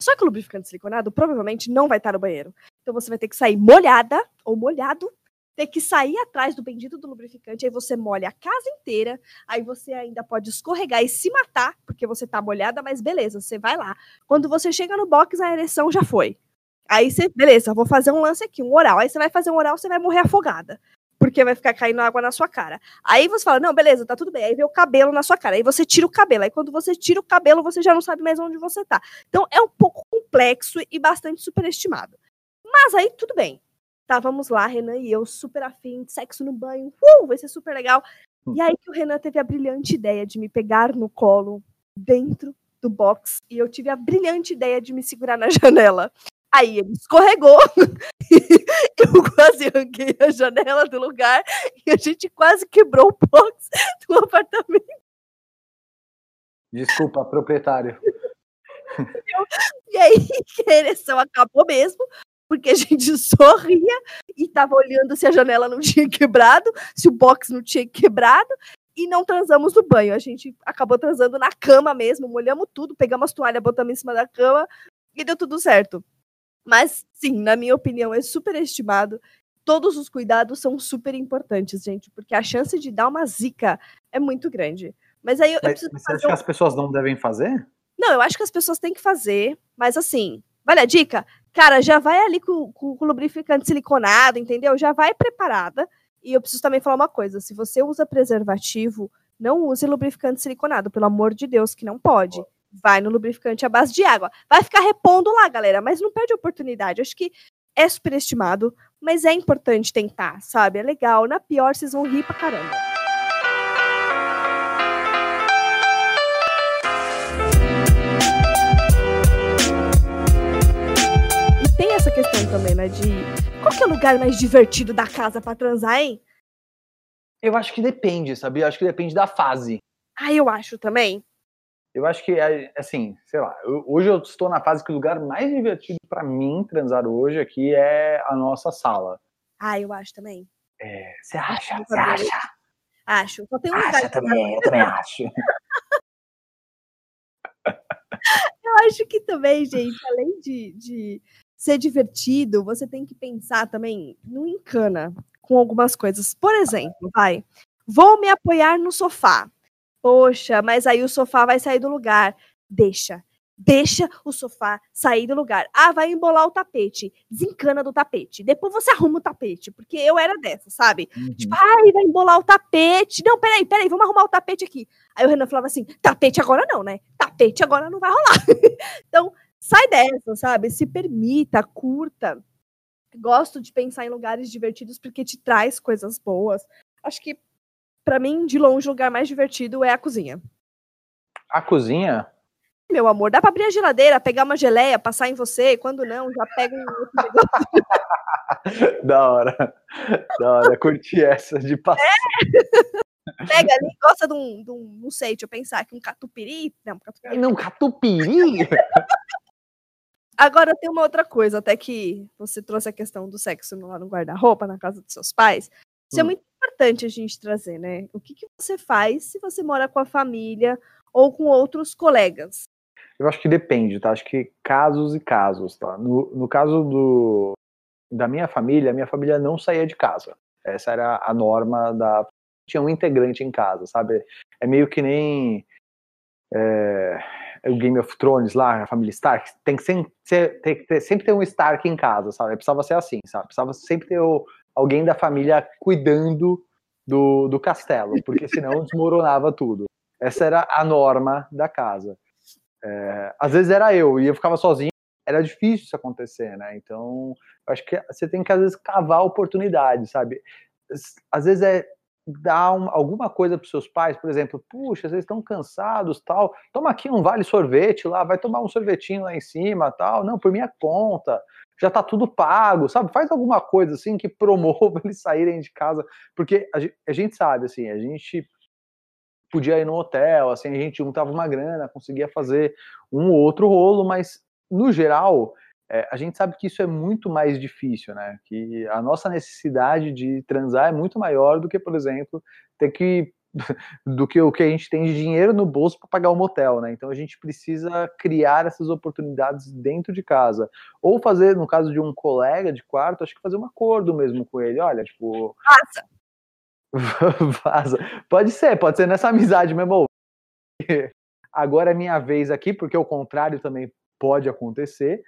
Só que o lubrificante siliconado provavelmente não vai estar no banheiro. Então você vai ter que sair molhada, ou molhado, ter que sair atrás do bendito do lubrificante, aí você molha a casa inteira, aí você ainda pode escorregar e se matar, porque você tá molhada, mas beleza, você vai lá. Quando você chega no box, a ereção já foi. Aí você, beleza, vou fazer um lance aqui, um oral. Aí você vai fazer um oral, você vai morrer afogada, porque vai ficar caindo água na sua cara. Aí você fala, não, beleza, tá tudo bem. Aí vê o cabelo na sua cara, aí você tira o cabelo. Aí quando você tira o cabelo, você já não sabe mais onde você tá. Então é um pouco complexo e bastante superestimado. Mas aí tudo bem. Tá, vamos lá, Renan e eu, super afim, sexo no banho, uh, vai ser super legal. E aí que o Renan teve a brilhante ideia de me pegar no colo dentro do box, e eu tive a brilhante ideia de me segurar na janela. Aí ele escorregou, e eu quase arranquei a janela do lugar, e a gente quase quebrou o box do apartamento. Desculpa, proprietário. E aí que a ereção acabou mesmo, porque a gente sorria e tava olhando se a janela não tinha quebrado, se o box não tinha quebrado, e não transamos no banho. A gente acabou transando na cama mesmo, molhamos tudo, pegamos as toalhas, botamos em cima da cama e deu tudo certo. Mas, sim, na minha opinião, é super estimado. Todos os cuidados são super importantes, gente, porque a chance de dar uma zica é muito grande. Mas aí eu, mas, eu preciso mas fazer... Você acha um... que as pessoas não devem fazer? Não, eu acho que as pessoas têm que fazer, mas assim... Vale a dica? Cara, já vai ali com, com, com lubrificante siliconado, entendeu? Já vai preparada. E eu preciso também falar uma coisa. Se você usa preservativo, não use lubrificante siliconado. Pelo amor de Deus, que não pode. Vai no lubrificante à base de água. Vai ficar repondo lá, galera. Mas não perde a oportunidade. Acho que é superestimado, mas é importante tentar, sabe? É legal. Na pior, vocês vão rir pra caramba. Questão também, né, de qual que é o lugar mais divertido da casa pra transar, hein? Eu acho que depende, sabia? Eu acho que depende da fase. Ah, eu acho também. Eu acho que, assim, sei lá, eu, hoje eu estou na fase que o lugar mais divertido pra mim transar hoje aqui é a nossa sala. Ah, eu acho também. É, você acha? Você acha? Acho. Só tem um acha lugar também, eu também acho. Eu acho que também, gente, além de... de... ser divertido, você tem que pensar também no encana com algumas coisas. Por exemplo, vai, vou me apoiar no sofá. Poxa, mas aí o sofá vai sair do lugar. Deixa, deixa o sofá sair do lugar. Ah, vai embolar o tapete. Desencana do tapete. Depois você arruma o tapete, porque eu era dessa, sabe? Uhum. Tipo, ai, vai embolar o tapete. Não, peraí, peraí, vamos arrumar o tapete aqui. Aí o Renan falava assim, tapete agora não, né? Tapete agora não vai rolar. Então, sai dessa, sabe? Se permita, curta. Gosto de pensar em lugares divertidos porque te traz coisas boas. Acho que, pra mim, de longe, o lugar mais divertido é a cozinha. A cozinha? Meu amor, dá pra abrir a geladeira, pegar uma geleia, passar em você, quando não, já pega um outro negócio. Da hora. Da hora, curti essa de passar. É. Pega ali, gosta de um, de um, não sei, deixa eu pensar aqui, um catupiry. Não, catupiry. Não, catupiry? Agora tem uma outra coisa, até que você trouxe a questão do sexo lá no guarda-roupa, na casa dos seus pais. Isso hum. é muito importante a gente trazer, né? O que, que você faz se você mora com a família ou com outros colegas? Eu acho que depende, tá? Acho que casos e casos, tá? No, no caso do, da minha família, a minha família não saía de casa. Essa era a norma da... Tinha um integrante em casa, sabe? É meio que nem... É, o Game of Thrones lá, a família Stark, tem que sempre ter, tem que ter, sempre ter um Stark em casa, sabe? Precisava ser assim, sabe? Precisava sempre ter o, alguém da família cuidando do, do castelo, porque senão desmoronava tudo. Essa era a norma da casa. É, às vezes era eu, e eu ficava sozinho, era difícil isso acontecer, né? Então, eu acho que você tem que, às vezes, cavar oportunidades, sabe? Às vezes é dar um, alguma coisa para os seus pais, por exemplo, puxa, vocês estão cansados, tal, toma aqui um vale sorvete lá, vai tomar um sorvetinho lá em cima, tal, não, por minha conta, já tá tudo pago, sabe? Faz alguma coisa, assim, que promova eles saírem de casa, porque a gente, a gente sabe, assim, a gente podia ir no hotel, assim, a gente juntava uma grana, conseguia fazer um ou outro rolo, mas, no geral, é, a gente sabe que isso é muito mais difícil, né? Que a nossa necessidade de transar é muito maior do que, por exemplo, ter que do que o que a gente tem de dinheiro no bolso para pagar um motel, né? Então a gente precisa criar essas oportunidades dentro de casa. Ou fazer, no caso de um colega de quarto, acho que fazer um acordo mesmo com ele. Olha, tipo... Vaza! Vaza. Pode ser, pode ser nessa amizade mesmo. Agora é minha vez aqui, porque o contrário também pode acontecer.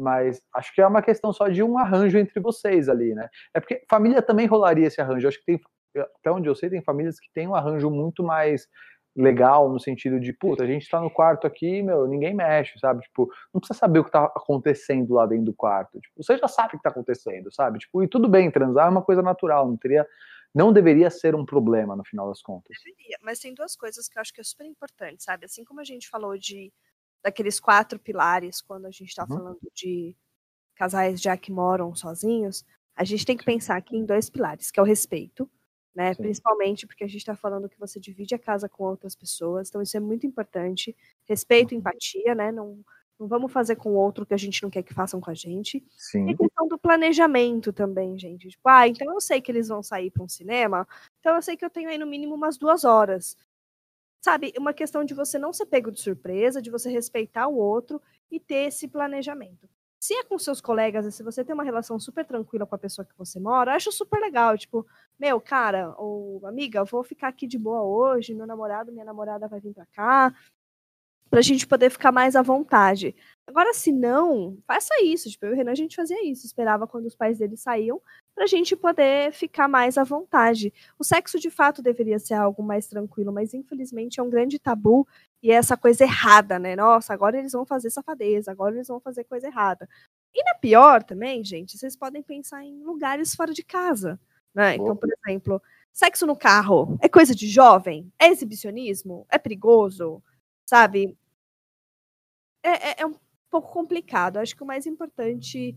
Mas acho que é uma questão só de um arranjo entre vocês ali, né? É porque família também rolaria esse arranjo. Acho que tem, até onde eu sei, tem famílias que tem um arranjo muito mais legal, no sentido de, puta, a gente tá no quarto aqui, meu, ninguém mexe, sabe? Tipo, não precisa saber o que tá acontecendo lá dentro do quarto. Tipo, você já sabe o que tá acontecendo, sabe? Tipo, e tudo bem, transar é uma coisa natural, não teria, não deveria ser um problema, no final das contas. Deveria, mas tem duas coisas que eu acho que é super importante, sabe? Assim como a gente falou de daqueles quatro pilares, quando a gente está uhum. falando de casais já que moram sozinhos, a gente tem que pensar aqui em dois pilares, que é o respeito, né? Sim. Principalmente porque a gente está falando que você divide a casa com outras pessoas, então isso é muito importante. Respeito, uhum. empatia, né? Não, não vamos fazer com o outro o que a gente não quer que façam com a gente. Sim. E a questão do planejamento também, gente. Tipo, ah, então eu sei que eles vão sair para um cinema, então eu sei que eu tenho aí no mínimo umas duas horas. Sabe, uma questão de você não ser pego de surpresa, de você respeitar o outro e ter esse planejamento. Se é com seus colegas, e se você tem uma relação super tranquila com a pessoa que você mora, eu acho super legal. Tipo, meu, cara, ou amiga, eu vou ficar aqui de boa hoje, meu namorado, minha namorada vai vir pra cá, pra gente poder ficar mais à vontade. Agora, se não, faça isso. Tipo, eu e o Renan, a gente fazia isso. Esperava quando os pais dele saíam, pra gente poder ficar mais à vontade. O sexo, de fato, deveria ser algo mais tranquilo, mas, infelizmente, é um grande tabu e é essa coisa errada, né? Nossa, agora eles vão fazer safadeza, agora eles vão fazer coisa errada. E na pior também, gente, vocês podem pensar em lugares fora de casa, né? Então, por exemplo, sexo no carro é coisa de jovem? É exibicionismo? É perigoso? Sabe? É, é, é um pouco complicado. Acho que o mais importante...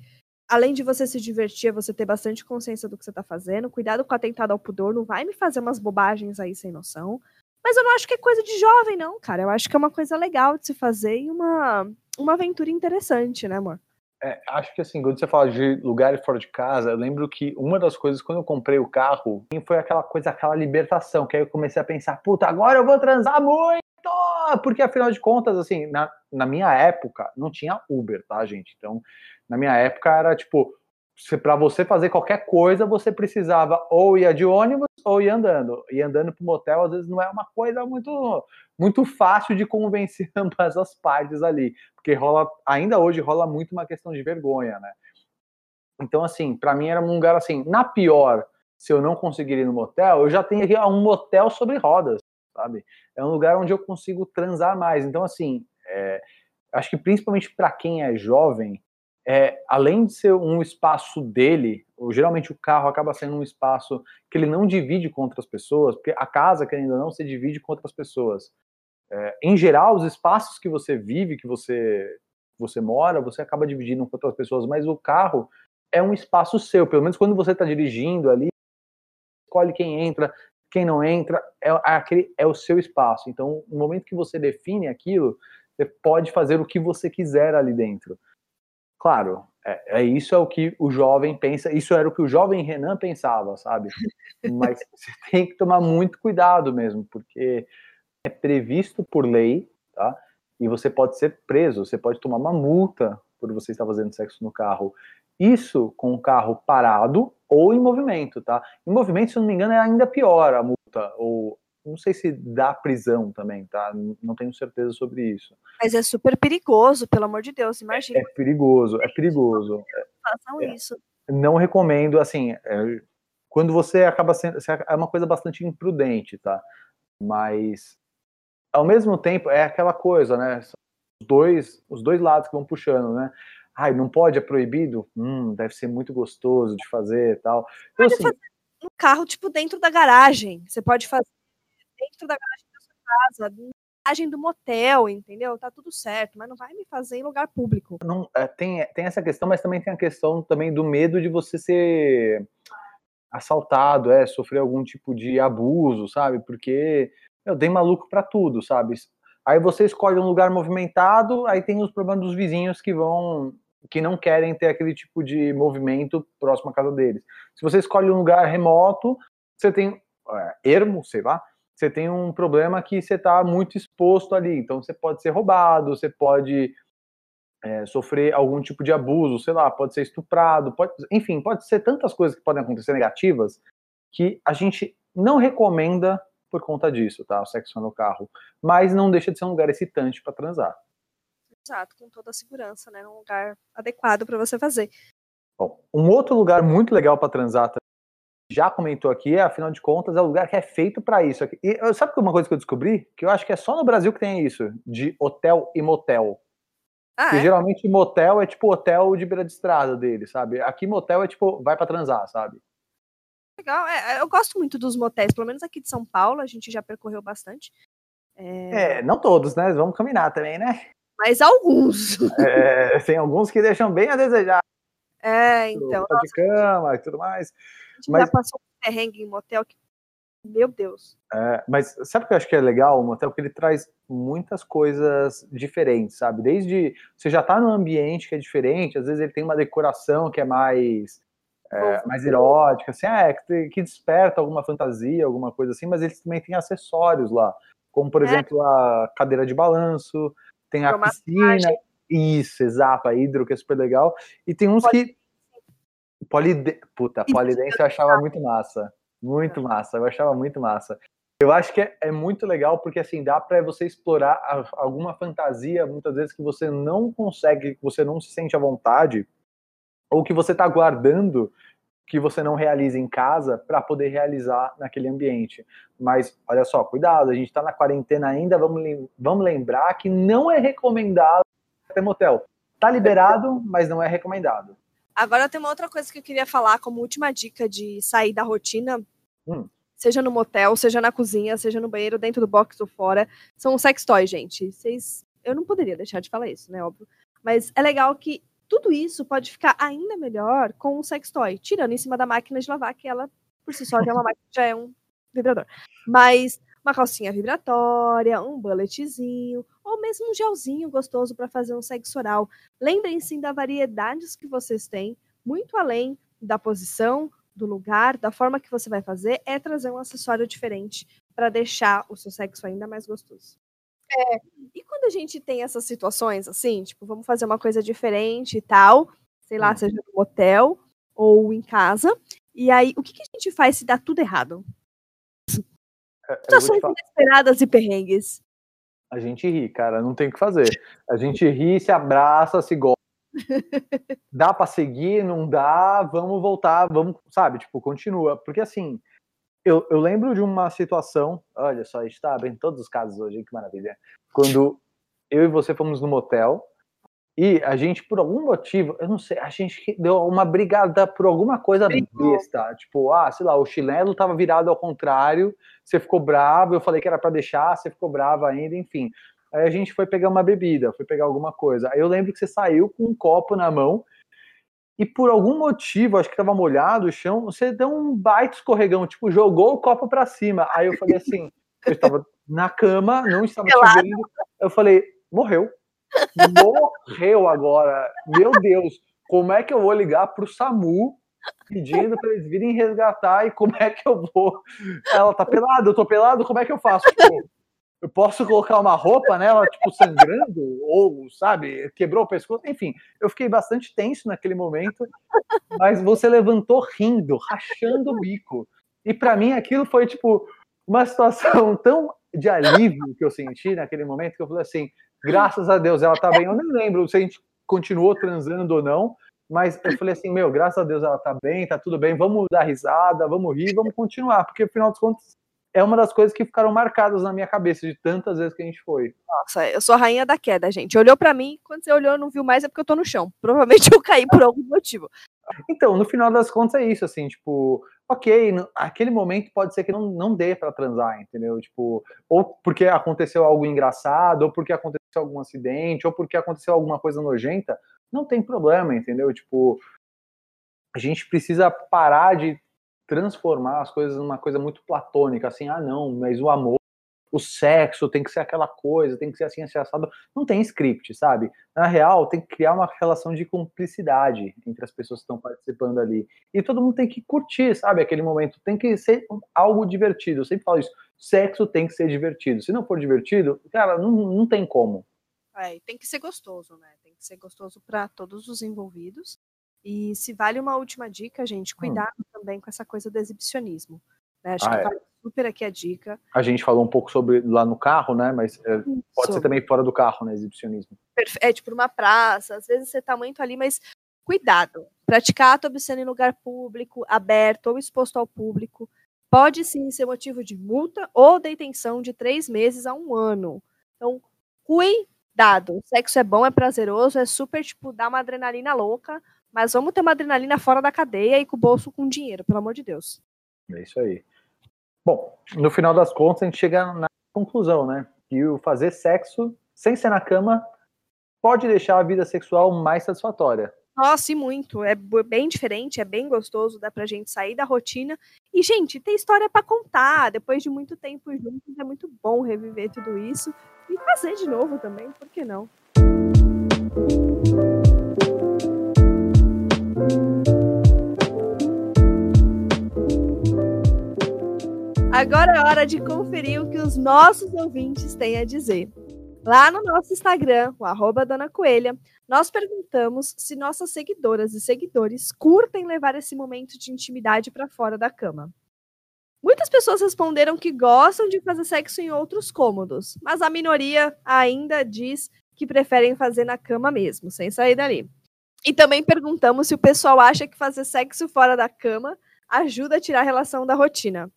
Além de você se divertir, é você ter bastante consciência do que você tá fazendo. Cuidado com o atentado ao pudor. Não vai me fazer umas bobagens aí sem noção. Mas eu não acho que é coisa de jovem, não, cara. Eu acho que é uma coisa legal de se fazer e uma, uma aventura interessante, né, amor? É, acho que assim, quando você fala de lugar fora de casa, eu lembro que uma das coisas, quando eu comprei o carro, foi aquela coisa, aquela libertação. Que aí eu comecei a pensar, puta, agora eu vou transar muito! Porque afinal de contas, assim, na, na minha época não tinha Uber, tá, gente? Então, na minha época era tipo, se, pra você fazer qualquer coisa, você precisava ou ir de ônibus ou ir andando. E andando pro motel, às vezes, não é uma coisa muito, muito fácil de convencer ambas as partes ali. Porque rola, ainda hoje rola muito uma questão de vergonha, né? Então, assim, pra mim era um lugar assim, na pior, se eu não conseguir ir no motel, eu já tenho aqui um motel sobre rodas. Sabe? É um lugar onde eu consigo transar mais. Então, assim, é, acho que principalmente para quem é jovem, é, além de ser um espaço dele, ou, geralmente o carro acaba sendo um espaço que ele não divide com outras pessoas, porque a casa, querendo ou não, se divide com outras pessoas. É, em geral, os espaços que você vive, que você, você mora, você acaba dividindo com outras pessoas, mas o carro é um espaço seu. Pelo menos quando você está dirigindo ali, escolhe quem entra, quem não entra, é, aquele, é o seu espaço. Então, no momento que você define aquilo, você pode fazer o que você quiser ali dentro. Claro, é, é isso é o que o jovem pensa, isso era o que o jovem Renan pensava, sabe? Mas você tem que tomar muito cuidado mesmo, porque é previsto por lei, tá? E você pode ser preso, você pode tomar uma multa por você estar fazendo sexo no carro. Isso com o carro parado ou em movimento, tá? Em movimento, se eu não me engano, é ainda pior a multa, ou não sei se dá prisão também, tá? Não tenho certeza sobre isso. Mas é super perigoso, pelo amor de Deus, imagina. É, é perigoso, é perigoso. Façam isso. É, não recomendo, assim, é, quando você acaba sendo, é uma coisa bastante imprudente, tá? Mas, ao mesmo tempo, é aquela coisa, né? Os dois, os dois lados que vão puxando, né? Ai, não pode, é proibido? Hum, deve ser muito gostoso de fazer e tal. Então, pode assim, fazer no carro, tipo, dentro da garagem. Você pode fazer dentro da garagem da sua casa, na garagem do motel, entendeu? Tá tudo certo, mas não vai me fazer em lugar público. Não, é, tem, tem essa questão, mas também tem a questão também do medo de você ser assaltado, é, sofrer algum tipo de abuso, sabe? Porque eu dei maluco pra tudo, sabe? Aí você escolhe um lugar movimentado, aí tem os problemas dos vizinhos que vão, que não querem ter aquele tipo de movimento próximo à casa deles. Se você escolhe um lugar remoto, você tem, é, ermo, sei lá, você tem um problema que você está muito exposto ali, então você pode ser roubado, você pode é, sofrer algum tipo de abuso, sei lá, pode ser estuprado, pode, enfim, pode ser tantas coisas que podem acontecer negativas que a gente não recomenda por conta disso, tá? O sexo no carro. Mas não deixa de ser um lugar excitante para transar. Exato, com toda a segurança, né? Um lugar adequado para você fazer. Bom, um outro lugar muito legal para transar, também, já comentou aqui, é, afinal de contas, é um lugar que é feito para isso. E sabe uma coisa que eu descobri? Que eu acho que é só no Brasil que tem isso, de hotel e motel. Ah, Porque é? Geralmente motel é tipo hotel de beira de estrada dele, sabe? Aqui motel é tipo, vai para transar, sabe? Legal, é, eu gosto muito dos motéis, pelo menos aqui de São Paulo, a gente já percorreu bastante. É, é não todos, né? Vamos caminhar também, né? Mas alguns. É, tem alguns que deixam bem a desejar. É, então. Nossa, de cama e tudo mais. A gente mas, já passou um perrengue em motel que, meu Deus. É, mas sabe o que eu acho que é legal? O motel que ele traz muitas coisas diferentes, sabe? Desde, você já tá num ambiente que é diferente, às vezes ele tem uma decoração que é mais... É, mais erótica, assim, é, que desperta alguma fantasia, alguma coisa assim, mas eles também têm acessórios lá, como, por é. exemplo, a cadeira de balanço, tem a piscina, isso, exato, a hidro, que é super legal, e tem uns Poli... que... Polide... Puta, polidense eu achava muito massa, muito massa, eu achava muito massa. Eu acho que é, é muito legal, porque, assim, dá pra você explorar a, alguma fantasia, muitas vezes, que você não consegue, que você não se sente à vontade, ou que você está guardando, que você não realiza em casa, para poder realizar naquele ambiente. Mas, olha só, cuidado, a gente está na quarentena ainda, vamos, vamos lembrar que não é recomendado ter motel. Está liberado, mas não é recomendado. Agora tem uma outra coisa que eu queria falar, como última dica de sair da rotina, hum. seja no motel, seja na cozinha, seja no banheiro, dentro do box ou fora, são os sex toys, gente. Vocês... Eu não poderia deixar de falar isso, né, óbvio. Mas é legal que tudo isso pode ficar ainda melhor com um sextoy, tirando em cima da máquina de lavar, que ela, por si só, já é uma máquina, já é um vibrador. Mas uma calcinha vibratória, um bulletzinho, ou mesmo um gelzinho gostoso para fazer um sexo oral. Lembrem-se das variedades que vocês têm, muito além da posição, do lugar, da forma que você vai fazer, é trazer um acessório diferente para deixar o seu sexo ainda mais gostoso. É. E quando a gente tem essas situações, assim, tipo, vamos fazer uma coisa diferente e tal, sei lá, seja no motel ou em casa, e aí, o que, que a gente faz se dá tudo errado? É, situações inesperadas e perrengues. A gente ri, cara, não tem o que fazer. A gente ri, se abraça, se gosta. Dá pra seguir, não dá, vamos voltar, vamos, sabe, tipo, continua. Porque, assim... Eu, eu lembro de uma situação, olha só, a gente tá abrindo todos os casos hoje, que maravilha, quando eu e você fomos no motel e a gente, por algum motivo, eu não sei, a gente deu uma brigada por alguma coisa besta, tipo, ah, sei lá, o chinelo tava virado ao contrário, você ficou bravo, eu falei que era pra deixar, você ficou brava ainda, enfim. Aí a gente foi pegar uma bebida, foi pegar alguma coisa, aí eu lembro que você saiu com um copo na mão. E por algum motivo, acho que tava molhado o chão, você deu um baita escorregão, tipo, jogou o copo pra cima. Aí eu falei assim, eu estava na cama, não estava te vendo. Eu falei, morreu. Morreu agora. Meu Deus, como é que eu vou ligar pro SAMU pedindo pra eles virem resgatar e como é que eu vou? Ela tá pelada, eu tô pelado, como é que eu faço? Tipo, eu posso colocar uma roupa nela, tipo, sangrando, ou, sabe, quebrou o pescoço, enfim. Eu fiquei bastante tenso naquele momento, mas você levantou rindo, rachando o bico. E pra mim aquilo foi, tipo, uma situação tão de alívio que eu senti naquele momento, que eu falei assim, graças a Deus ela tá bem. Eu nem lembro se a gente continuou transando ou não, mas eu falei assim, meu, graças a Deus ela tá bem, tá tudo bem, vamos dar risada, vamos rir, vamos continuar, porque afinal dos contos é uma das coisas que ficaram marcadas na minha cabeça de tantas vezes que a gente foi. Nossa, eu sou a rainha da queda, gente. Olhou pra mim, quando você olhou não viu mais, é porque eu tô no chão. Provavelmente eu caí por algum motivo. Então, no final das contas é isso, assim, tipo, ok, aquele momento pode ser que não, não dê pra transar, entendeu? Tipo, ou porque aconteceu algo engraçado, ou porque aconteceu algum acidente, ou porque aconteceu alguma coisa nojenta, não tem problema, entendeu? Tipo, a gente precisa parar de transformar as coisas numa coisa muito platônica, assim, ah não, mas o amor, o sexo tem que ser aquela coisa, tem que ser assim, assado. Não tem script, sabe? Na real, tem que criar uma relação de cumplicidade entre as pessoas que estão participando ali. E todo mundo tem que curtir, sabe? Aquele momento tem que ser algo divertido. Eu sempre falo isso, sexo tem que ser divertido. Se não for divertido, cara, não, não tem como. É, tem que ser gostoso, né? Tem que ser gostoso para todos os envolvidos. E se vale uma última dica, gente, cuidado hum. também com essa coisa do exibicionismo. Né? Acho ah, que vale é. super aqui a dica. A gente falou um pouco sobre lá no carro, né? Mas é, pode ser também fora do carro, né? Exibicionismo. É, tipo, numa praça, às vezes você tá muito ali, mas cuidado. Praticar ato obsceno em lugar público, aberto ou exposto ao público, pode sim ser motivo de multa ou detenção de três meses a um ano. Então, cuidado. O sexo é bom, é prazeroso, é super, tipo, dá uma adrenalina louca, mas vamos ter uma adrenalina fora da cadeia e com o bolso com dinheiro, pelo amor de Deus. É isso aí. Bom, no final das contas, a gente chega na conclusão, né? Que o fazer sexo sem ser na cama pode deixar a vida sexual mais satisfatória. Nossa, e muito. É bem diferente, é bem gostoso, dá pra gente sair da rotina. E, gente, tem história pra contar. Depois de muito tempo juntos, é muito bom reviver tudo isso. E fazer de novo também, por que não? Agora é hora de conferir o que os nossos ouvintes têm a dizer. Lá no nosso Instagram, o arroba Dona Coelha, nós perguntamos se nossas seguidoras e seguidores curtem levar esse momento de intimidade para fora da cama. Muitas pessoas responderam que gostam de fazer sexo em outros cômodos, mas a minoria ainda diz que preferem fazer na cama mesmo, sem sair dali. E também perguntamos se o pessoal acha que fazer sexo fora da cama ajuda a tirar a relação da rotina.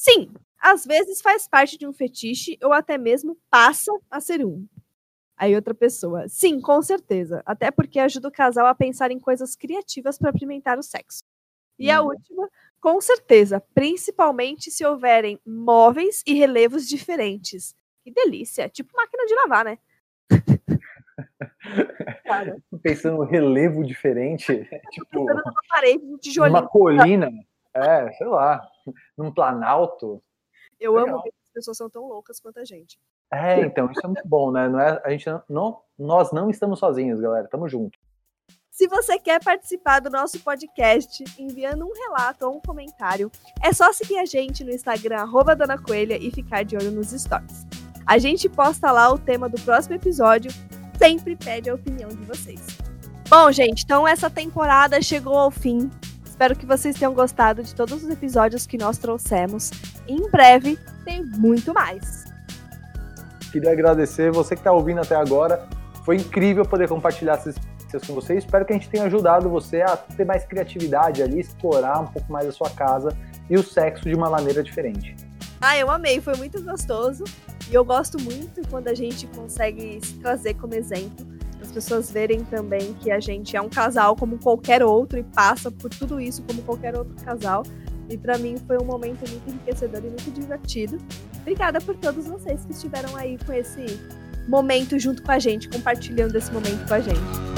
Sim, às vezes faz parte de um fetiche ou até mesmo passa a ser um. Aí outra pessoa, sim, com certeza, até porque ajuda o casal a pensar em coisas criativas para apimentar o sexo. E hum. a última, com certeza, principalmente se houverem móveis e relevos diferentes. Que delícia, tipo máquina de lavar, né? Cara. Pensando no relevo diferente, tipo numa parede de tijolinho, uma colina. É, sei lá, num planalto. Eu Legal. amo ver que as pessoas são tão loucas quanto a gente. É, então, isso é muito bom, né? Não é, a gente não, não, nós não estamos sozinhos, galera, estamos juntos. Se você quer participar do nosso podcast, enviando um relato ou um comentário, é só seguir a gente no Instagram, arroba Dona Coelha, e ficar de olho nos stories. A gente posta lá o tema do próximo episódio, sempre pede a opinião de vocês. Bom, gente, então essa temporada chegou ao fim. Espero que vocês tenham gostado de todos os episódios que nós trouxemos. Em breve tem muito mais. Queria agradecer você que está ouvindo até agora. Foi incrível poder compartilhar essas experiências com vocês. Espero que a gente tenha ajudado você a ter mais criatividade ali, explorar um pouco mais a sua casa e o sexo de uma maneira diferente. Ah, eu amei. Foi muito gostoso. E eu gosto muito quando a gente consegue se trazer como exemplo. As pessoas verem também que a gente é um casal como qualquer outro e passa por tudo isso como qualquer outro casal. E pra mim foi um momento muito enriquecedor e muito divertido. Obrigada por todos vocês que estiveram aí com esse momento junto com a gente, compartilhando esse momento com a gente.